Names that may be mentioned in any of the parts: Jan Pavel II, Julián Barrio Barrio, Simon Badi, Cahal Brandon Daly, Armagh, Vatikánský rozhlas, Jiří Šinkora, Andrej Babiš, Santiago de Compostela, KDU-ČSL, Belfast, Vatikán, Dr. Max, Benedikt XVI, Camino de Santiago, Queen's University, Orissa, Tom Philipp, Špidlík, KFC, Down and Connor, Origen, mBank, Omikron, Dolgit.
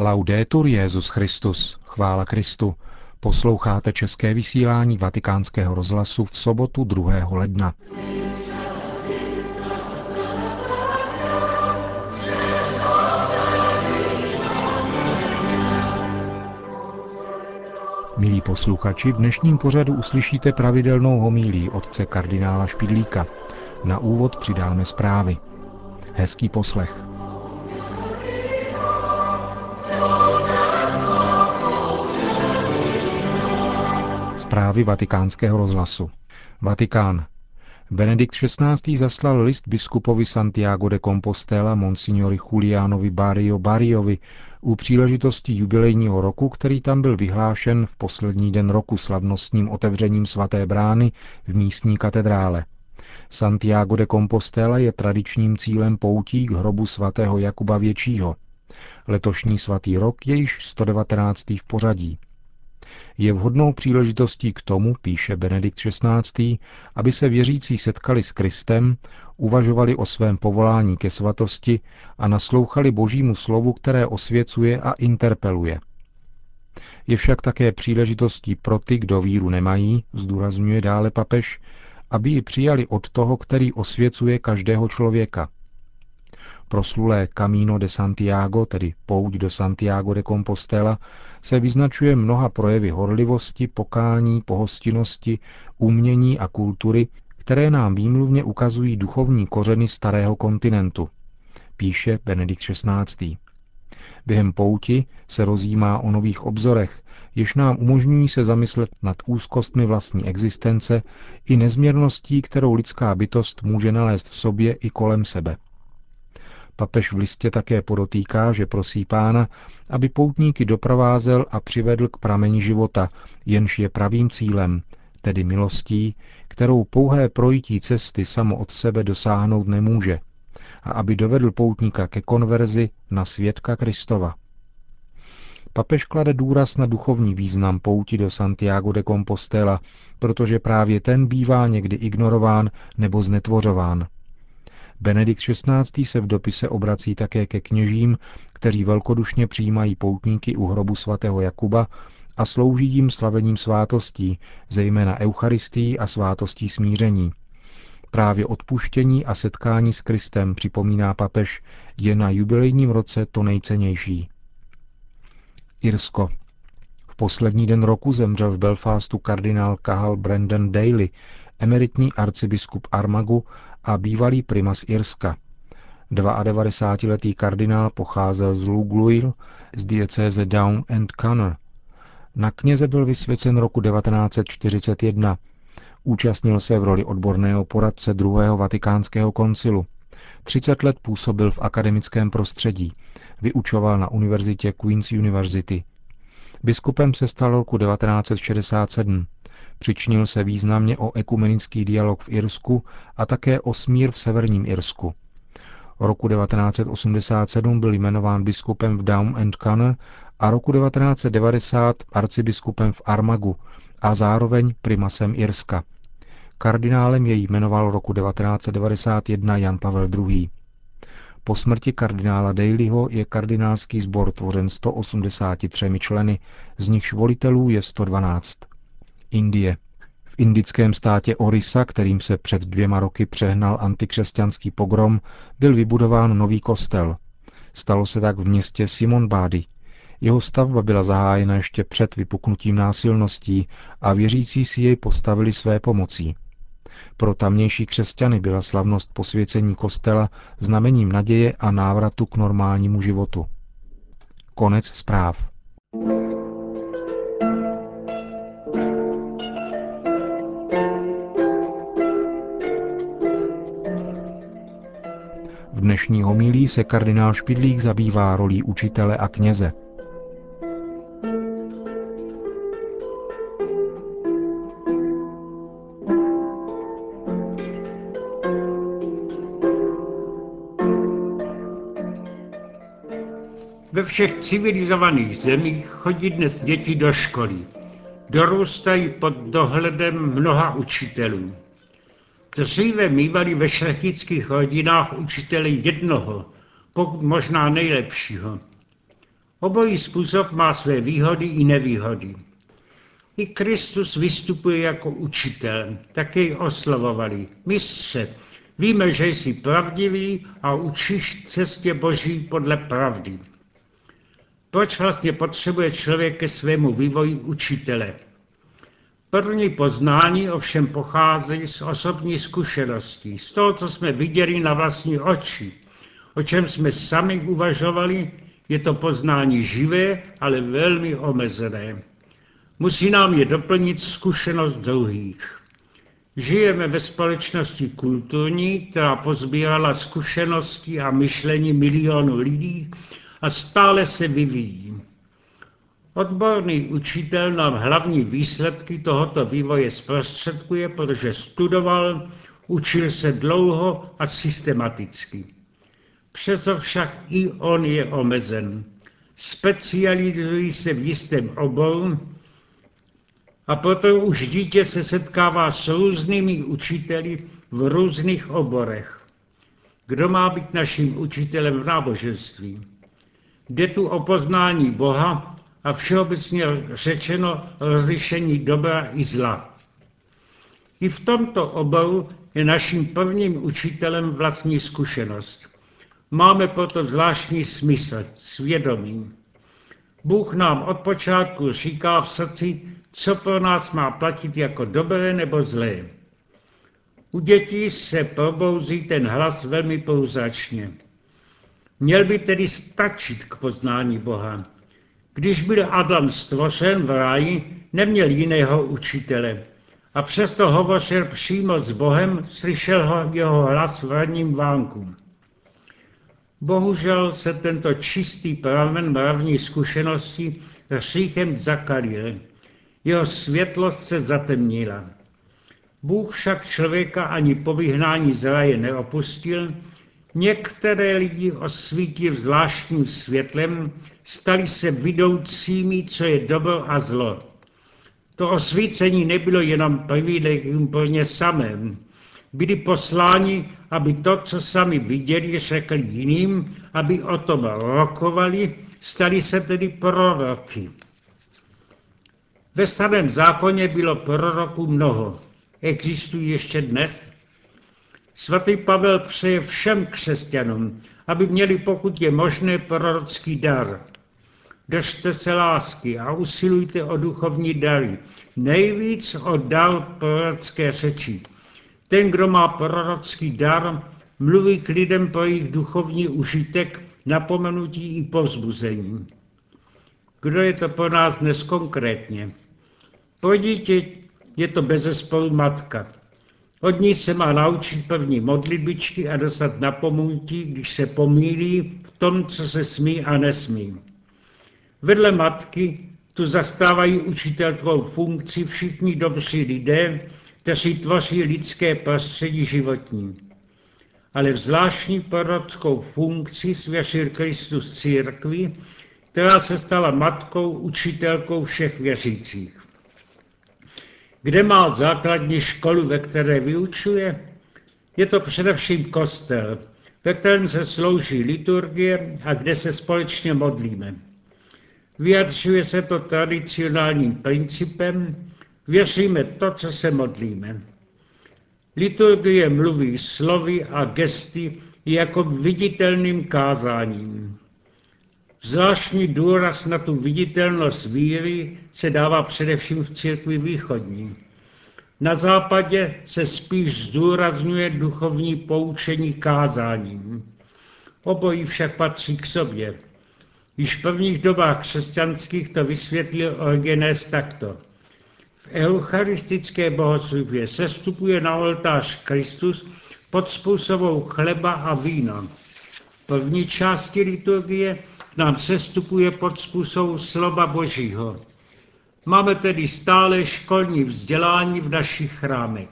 Laudetur Jesus Christus, chvála Kristu. Posloucháte české vysílání Vatikánského rozhlasu v sobotu 2. ledna. Milí posluchači, v dnešním pořadu uslyšíte pravidelnou homilii otce kardinála Špidlíka. Na úvod přidáme zprávy. Hezký poslech. Zprávy Vatikánského rozhlasu. Vatikán. Benedikt XVI. Zaslal list biskupovi Santiago de Compostela monsignori Juliánovi Barrio Barriovi u příležitosti jubilejního roku, který tam byl vyhlášen v poslední den roku slavnostním otevřením svaté brány v místní katedrále. Santiago de Compostela je tradičním cílem poutí k hrobu svatého Jakuba Většího. Letošní svatý rok je již 119. v pořadí. Je vhodnou příležitostí k tomu, píše Benedikt XVI., aby se věřící setkali s Kristem, uvažovali o svém povolání ke svatosti a naslouchali Božímu slovu, které osvěcuje a interpeluje. Je však také příležitostí pro ty, kdo víru nemají, zdůrazňuje dále papež, aby ji přijali od toho, který osvěcuje každého člověka. Proslulé Camino de Santiago, tedy pouť do Santiago de Compostela, se vyznačuje mnoha projevy horlivosti, pokání, pohostinnosti, umění a kultury, které nám výmluvně ukazují duchovní kořeny starého kontinentu, píše Benedikt XVI. Během pouti se rozjímá o nových obzorech, jež nám umožňují se zamyslet nad úzkostmi vlastní existence i nezměrností, kterou lidská bytost může nalézt v sobě i kolem sebe. Papež v listě také podotýká, že prosí Pána, aby poutníky doprovázel a přivedl k prameni života, jenž je pravým cílem, tedy milostí, kterou pouhé projití cesty samo od sebe dosáhnout nemůže, a aby dovedl poutníka ke konverzi na svědka Kristova. Papež klade důraz na duchovní význam pouti do Santiago de Compostela, protože právě ten bývá někdy ignorován nebo znetvořován. Benedikt XVI. Se v dopise obrací také ke kněžím, kteří velkodušně přijímají poutníky u hrobu svatého Jakuba a slouží jim slavením svátostí, zejména eucharistií a svátostí smíření. Právě odpuštění a setkání s Kristem, připomíná papež, je na jubilejním roce to nejcennější. Irsko. V poslední den roku zemřel v Belfastu kardinál Cahal Brandon Daly, emeritní arcibiskup Armaghu a bývalý primas Irska. 92letý kardinál pocházel z Lugluil z diecéze Down and Connor. Na kněze byl vysvěcen roku 1941. Účastnil se v roli odborného poradce druhého vatikánského koncilu. 30 let působil v akademickém prostředí. Vyučoval na univerzitě Queen's University. Biskupem se stal roku 1967. Přičinil se významně o ekumenický dialog v Irsku a také o smír v severním Irsku. Roku 1987 byl jmenován biskupem v Down and Connor a roku 1990 arcibiskupem v Armaghu a zároveň primasem Irska. Kardinálem jej jmenoval roku 1991 Jan Pavel II. Po smrti kardinála Dalyho je kardinálský sbor tvořen 183 členy, z nichž volitelů je 112. Indie. V indickém státě Orissa, kterým se před 2 roky přehnal antikřesťanský pogrom, byl vybudován nový kostel. Stalo se tak v městě Simon Badi. Jeho stavba byla zahájena ještě před vypuknutím násilností a věřící si jej postavili své pomocí. Pro tamější křesťany byla slavnost posvěcení kostela znamením naděje a návratu k normálnímu životu. Konec zpráv. V dnešní homilii se kardinál Špidlík zabývá rolí učitele a kněze. Ve všech civilizovaných zemích chodí dnes děti do školy. Dorůstají pod dohledem mnoha učitelů. Dříve mívali ve šlechtických rodinách učitele jednoho, pokud možná nejlepšího. Obojí způsob má své výhody i nevýhody. I Kristus vystupuje jako učitel, také ji oslavovali. Mistře, víme, že jsi pravdivý a učíš cestě Boží podle pravdy. Proč vlastně potřebuje člověk ke svému vývoji učitele? První poznání ovšem pochází z osobní zkušeností, z toho, co jsme viděli na vlastní oči, o čem jsme sami uvažovali. Je to poznání živé, ale velmi omezené. Musí nám je doplnit zkušenost druhých. Žijeme ve společnosti kulturní, která pozbírala zkušenosti a myšlení milionů lidí a stále se vyvíjí. Odborný učitel nám hlavní výsledky tohoto vývoje zprostředkuje, protože studoval, učil se dlouho a systematicky. Přesto však i on je omezen. Specializují se v jistém oboru, a proto už dítě se setkává s různými učiteli v různých oborech. Kdo má být naším učitelem v náboženství? Jde tu o poznání Boha a všeobecně řečeno rozlišení dobra i zla. I v tomto oboru je naším prvním učitelem vlastní zkušenost. Máme proto zvláštní smysl, svědomí. Bůh nám od počátku říká v srdci, co pro nás má platit jako dobré nebo zlé. U dětí se probouzí ten hlas velmi pouzračně. Měl by tedy stačit k poznání Boha. Když byl Adam stvořen v ráji, neměl jiného učitele. A přesto hovořil přímo s Bohem, slyšel jeho hlas v ranním vánku. Bohužel se tento čistý pramen mravní zkušenosti hříchem zakalil. Jeho světlost se zatemnila. Bůh však člověka ani po vyhnání z raje neopustil. Některé lidi osvítil zvláštním světlem, stali se vidoucími, co je dobro a zlo. To osvícení nebylo jenom privilegium pro ně samém. Byli posláni, aby to, co sami viděli, řekli jiným, aby o tom rokovali, stali se tedy proroky. Ve Starém zákoně bylo proroků mnoho. Existují ještě dnes? Svatý Pavel přeje všem křesťanům, aby měli, pokud je možné, prorocký dar. Držte se lásky a usilujte o duchovní dary, nejvíc o dar prorocké řeči. Ten, kdo má prorocký dar, mluví k lidem pro jejich duchovní užitek, napomenutí i povzbuzení. Kdo je to pro nás dnes konkrétně? Pro dítě je to bezesporu matka. Od ní se má naučit první modlitbičky a dostat napomenutí, když se pomýlí v tom, co se smí a nesmí. Vedle matky tu zastávají učitelskou funkci všichni dobří lidé, kteří tvoří lidské prostředí životní. Ale v zvláštní prorockou funkci svěřil Kristus církvi, která se stala matkou, učitelkou všech věřících. Kde má základní školu, ve které vyučuje? Je to především kostel, ve kterém se slouží liturgie a kde se společně modlíme. Vyjadřuje se to tradicionálním principem, věříme to, co se modlíme. Liturgie mluví slovy a gesty jako viditelným kázáním. Zvláštní důraz na tu viditelnost víry se dává především v církvi východní. Na západě se spíš zdůrazňuje duchovní poučení kázáním. Obojí však patří k sobě. Již v prvních dobách křesťanských to vysvětlil Origen takto. V eucharistické bohoslužbě sestupuje na oltář Kristus pod způsobou chleba a vína. V první části liturgie nám sestupuje pod způsobem slova Božího. Máme tedy stále školní vzdělání v našich chrámech.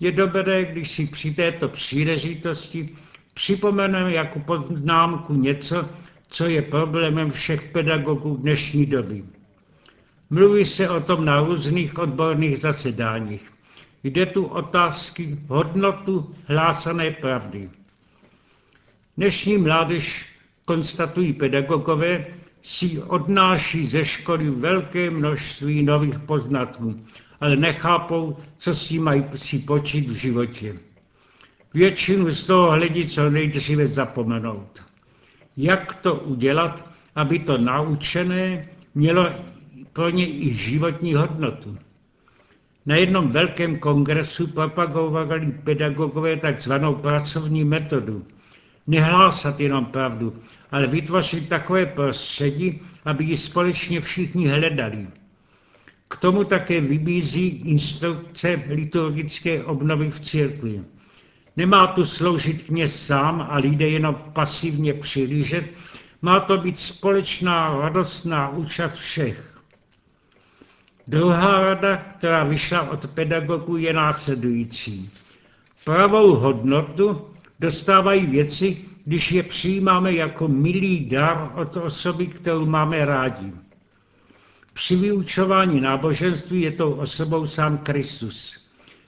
Je dobré, když si při této příležitosti připomeneme jako poznámku něco, co je problémem všech pedagogů dnešní doby. Mluví se o tom na různých odborných zasedáních. Jde tu otázky hodnotu hlásané pravdy. Dnešní mládež konstatují pedagogové, si odnáší ze školy velké množství nových poznatků, ale nechápou, co s tím mají si počít v životě. Většinu z toho hledí co nejdříve zapomenout. Jak to udělat, aby to naučené mělo pro ně i životní hodnotu? Na jednom velkém kongresu propagovali pedagogové takzvanou pracovní metodu. Nehlásat jenom pravdu, ale vytvořit takové prostředí, aby ji společně všichni hledali. K tomu také vybízí instrukce liturgické obnovy v církvi. Nemá tu sloužit kněz sám a lidé jenom pasivně přihlížet, má to být společná radostná účast všech. Druhá rada, která vyšla od pedagogů, je následující. Pravou hodnotu dostávají věci, když je přijímáme jako milý dar od osoby, kterou máme rádi. Při vyučování náboženství je tou osobou sám Kristus.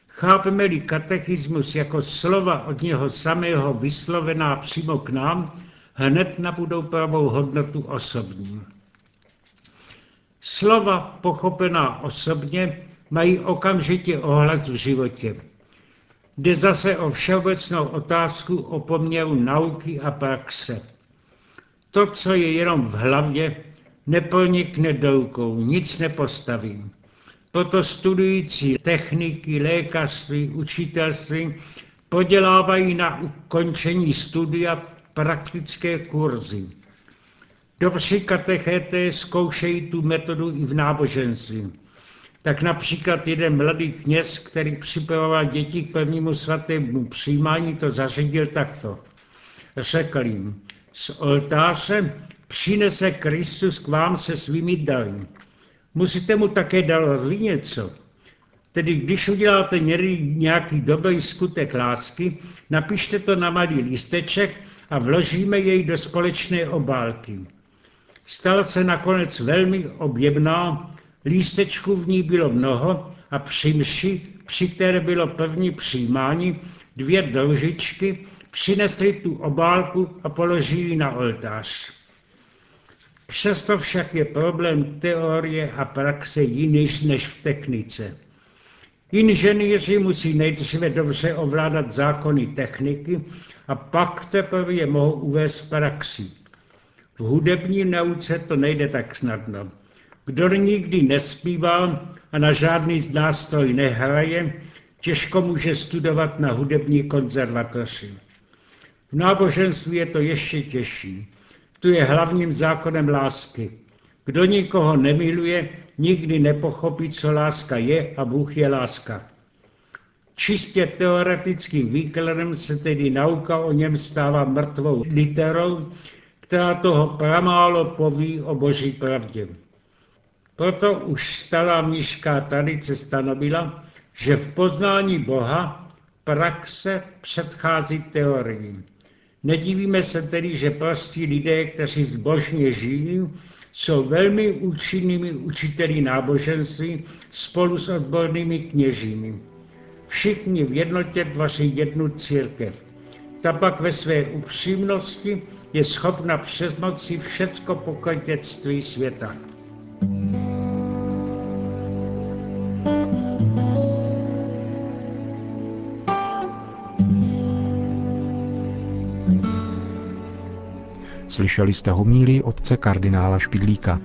Chápeme-li katechismus jako slova od něho samého vyslovená přímo k nám, hned nabudou pravou hodnotu osobní. Slova pochopená osobně mají okamžitě ohlas v životě. Jde zase o všeobecnou otázku o poměru nauky a praxe. To, co je jenom v hlavě, nepronikne do rukou, nic nepostavím. Proto studující techniky, lékařství, učitelství podělávají na ukončení studia praktické kurzy. Dobří katechété zkoušejí tu metodu i v náboženství. Tak například jeden mladý kněz, který připravoval děti k prvnímu svatému přijímání, to zařídil takto. Řekl jim, z oltáře přinese Kristus k vám se svými dary. Musíte mu také dát něco. Tedy když uděláte nějaký dobrý skutek lásky, napište to na malý lísteček a vložíme jej do společné obálky. Stala se nakonec velmi objemná, lístečků v ní bylo mnoho a při mši, při které bylo první přijímání, dvě družičky přinesly tu obálku a položili na oltář. Přesto však je problém teorie a praxe jiný než v technice. Inženýři musí nejdříve dobře ovládat zákony techniky a pak teprve je mohou uvést v praxi. V hudební nauce to nejde tak snadno. Kdo nikdy nespívá a na žádný z nástroj nehraje, těžko může studovat na hudební konzervatoři. V náboženství je to ještě těžší. Tu je hlavním zákonem lásky. Kdo nikoho nemiluje, nikdy nepochopí, co láska je a Bůh je láska. Čistě teoretickým výkladem se tedy nauka o něm stává mrtvou literou, která toho pramálo poví o boží pravdě. Proto už stará mnišská tradice stanovila, že v poznání Boha praxe předchází teorii. Nedivíme se tedy, že prostí lidé, kteří zbožně žijí, jsou velmi účinnými učiteli náboženství spolu s odbornými kněžími. Všichni v jednotě tvoří jednu církev. Ta pak ve své upřímnosti je schopna přemoci všecko pokrytectví světa. Slyšeli jste homílii otce kardinála Špidlíka.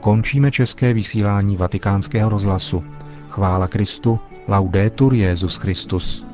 Končíme české vysílání Vatikánského rozhlasu. Chvála Kristu, laudetur Jesus Christus.